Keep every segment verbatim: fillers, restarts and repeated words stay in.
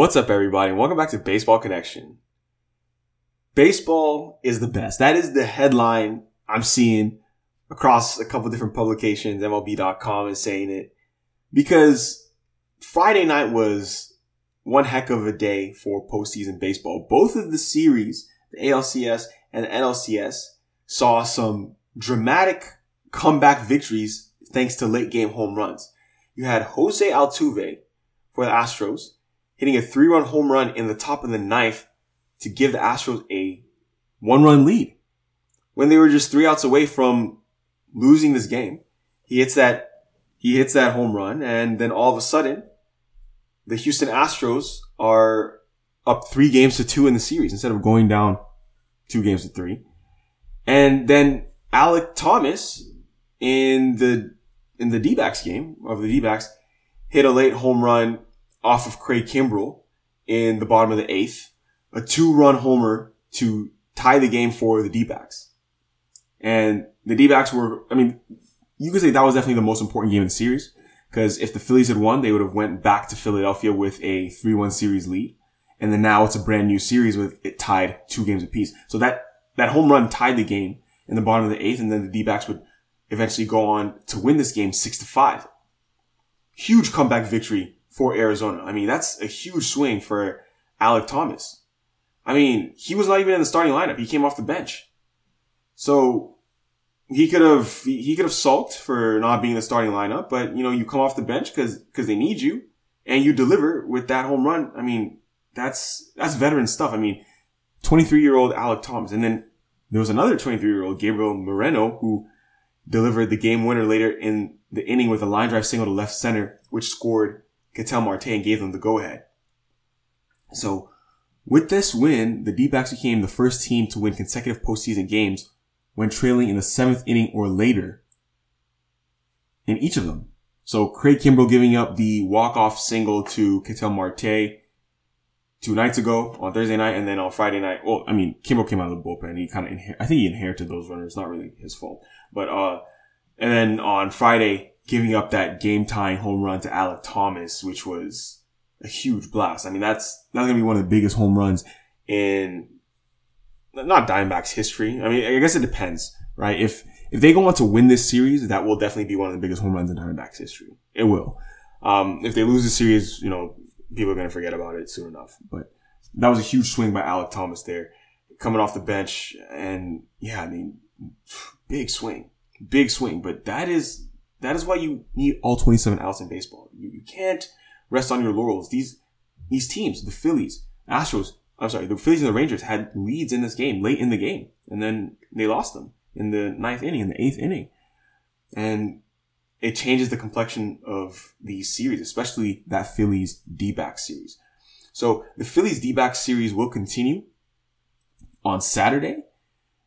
What's up, everybody, and welcome back to Baseball Connection. Baseball is the best. That is the headline I'm seeing across a couple different publications. M L B dot com is saying it because Friday night was one heck of a day for postseason baseball. Both of the series, the A L C S and the N L C S, saw some dramatic comeback victories thanks to late game home runs. You had Jose Altuve for the Astros hitting a three-run home run in the top of the ninth to give the Astros a one-run lead. When they were just three outs away from losing this game, he hits that, he hits that home run, and then all of a sudden, the Houston Astros are up three games to two in the series instead of going down two games to three. And then Alek Thomas in the in the D-Backs game of the D-Backs hit a late home run off of Craig Kimbrell in the bottom of the eighth, a two-run homer to tie the game for the D-backs. And the D-backs were, I mean, you could say that was definitely the most important game in the series, because if the Phillies had won, they would have went back to Philadelphia with a three one series lead. And then now it's a brand new series with it tied two games apiece. So that, that home run tied the game in the bottom of the eighth, and then the D-backs would eventually go on to win this game six to five. Huge comeback victory for Arizona. I mean, that's a huge swing for Alek Thomas. I mean, he was not even in the starting lineup. He came off the bench. So he could have, he could have sulked for not being in the starting lineup, but you know, you come off the bench cause, cause they need you and you deliver with that home run. I mean, that's, that's veteran stuff. I mean, twenty-three year old Alek Thomas. And then there was another twenty-three year old Gabriel Moreno who delivered the game winner later in the inning with a line drive single to left center, which scored Ketel Marte and gave them the go-ahead. So with this win, the D-backs became the first team to win consecutive postseason games when trailing in the seventh inning or later in each of them. So Craig Kimbrell giving up the walk-off single to Ketel Marte two nights ago on Thursday night, and then on Friday night, well, I mean, Kimbrell came out of the bullpen. He kind of, inher- I think he inherited those runners. Not really his fault, but uh, and then on Friday, giving up that game-tying home run to Alek Thomas, which was a huge blast. I mean, that's that's going to be one of the biggest home runs in, not Diamondbacks history. I mean, I guess it depends, right? If if they go on to win this series, that will definitely be one of the biggest home runs in Diamondbacks history. It will. Um, if they lose the series, you know, people are going to forget about it soon enough. But that was a huge swing by Alek Thomas there, coming off the bench. And, yeah, I mean, big swing. Big swing. But that is... That is why you need all twenty-seven outs in baseball. You, you can't rest on your laurels. These these teams, the Phillies, Astros, I'm sorry, the Phillies and the Rangers had leads in this game, late in the game. And then they lost them in the ninth inning, in the eighth inning. And it changes the complexion of these series, especially that Phillies D-back series. So the Phillies D-back series will continue on Saturday.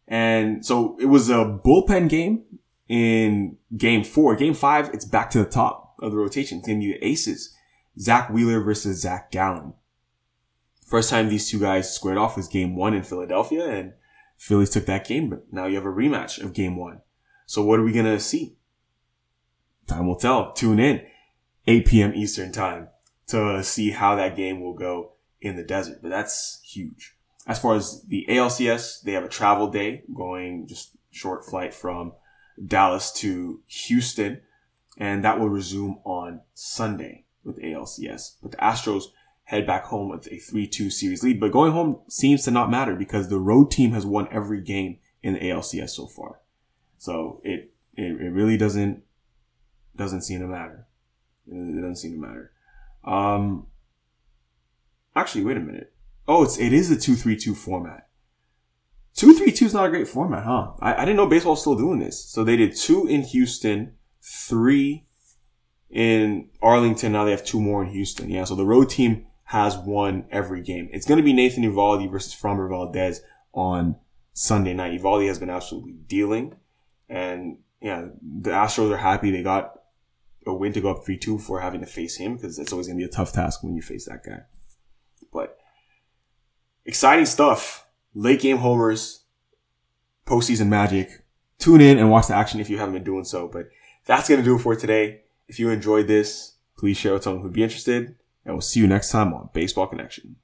And so it was a bullpen game. In game four, game five, it's back to the top of the rotation. It's going to be the aces, Zach Wheeler versus Zach Gallen. First time these two guys squared off was game one in Philadelphia, and Phillies took that game, but now you have a rematch of game one. So what are we going to see? Time will tell. Tune in eight p.m. Eastern time to see how that game will go in the desert. But that's huge. As far as the A L C S, they have a travel day going just short flight from Dallas to Houston, and that will resume on Sunday with A L C S. But the Astros head back home with a three two series lead. But going home seems to not matter because the road team has won every game in the A L C S so far. So it it, it really doesn't doesn't seem to matter. It doesn't seem to matter. Um, actually, wait a minute. Oh, it's it is the two three two format. two three two is not a great format, huh? I, I didn't know baseball was still doing this. So they did two in Houston, three in Arlington. Now they have two more in Houston. Yeah, so the road team has won every game. It's going to be Nathan Eovaldi versus Framber Valdez on Sunday night. Eovaldi has been absolutely dealing. And, yeah, the Astros are happy they got a win to go up three two before having to face him because it's always going to be a tough task when you face that guy. But exciting stuff. Late game homers, postseason magic. Tune in and watch the action if you haven't been doing so. But that's going to do it for today. If you enjoyed this, please share with someone who'd be interested. and we'll see you next time on Baseball Connection.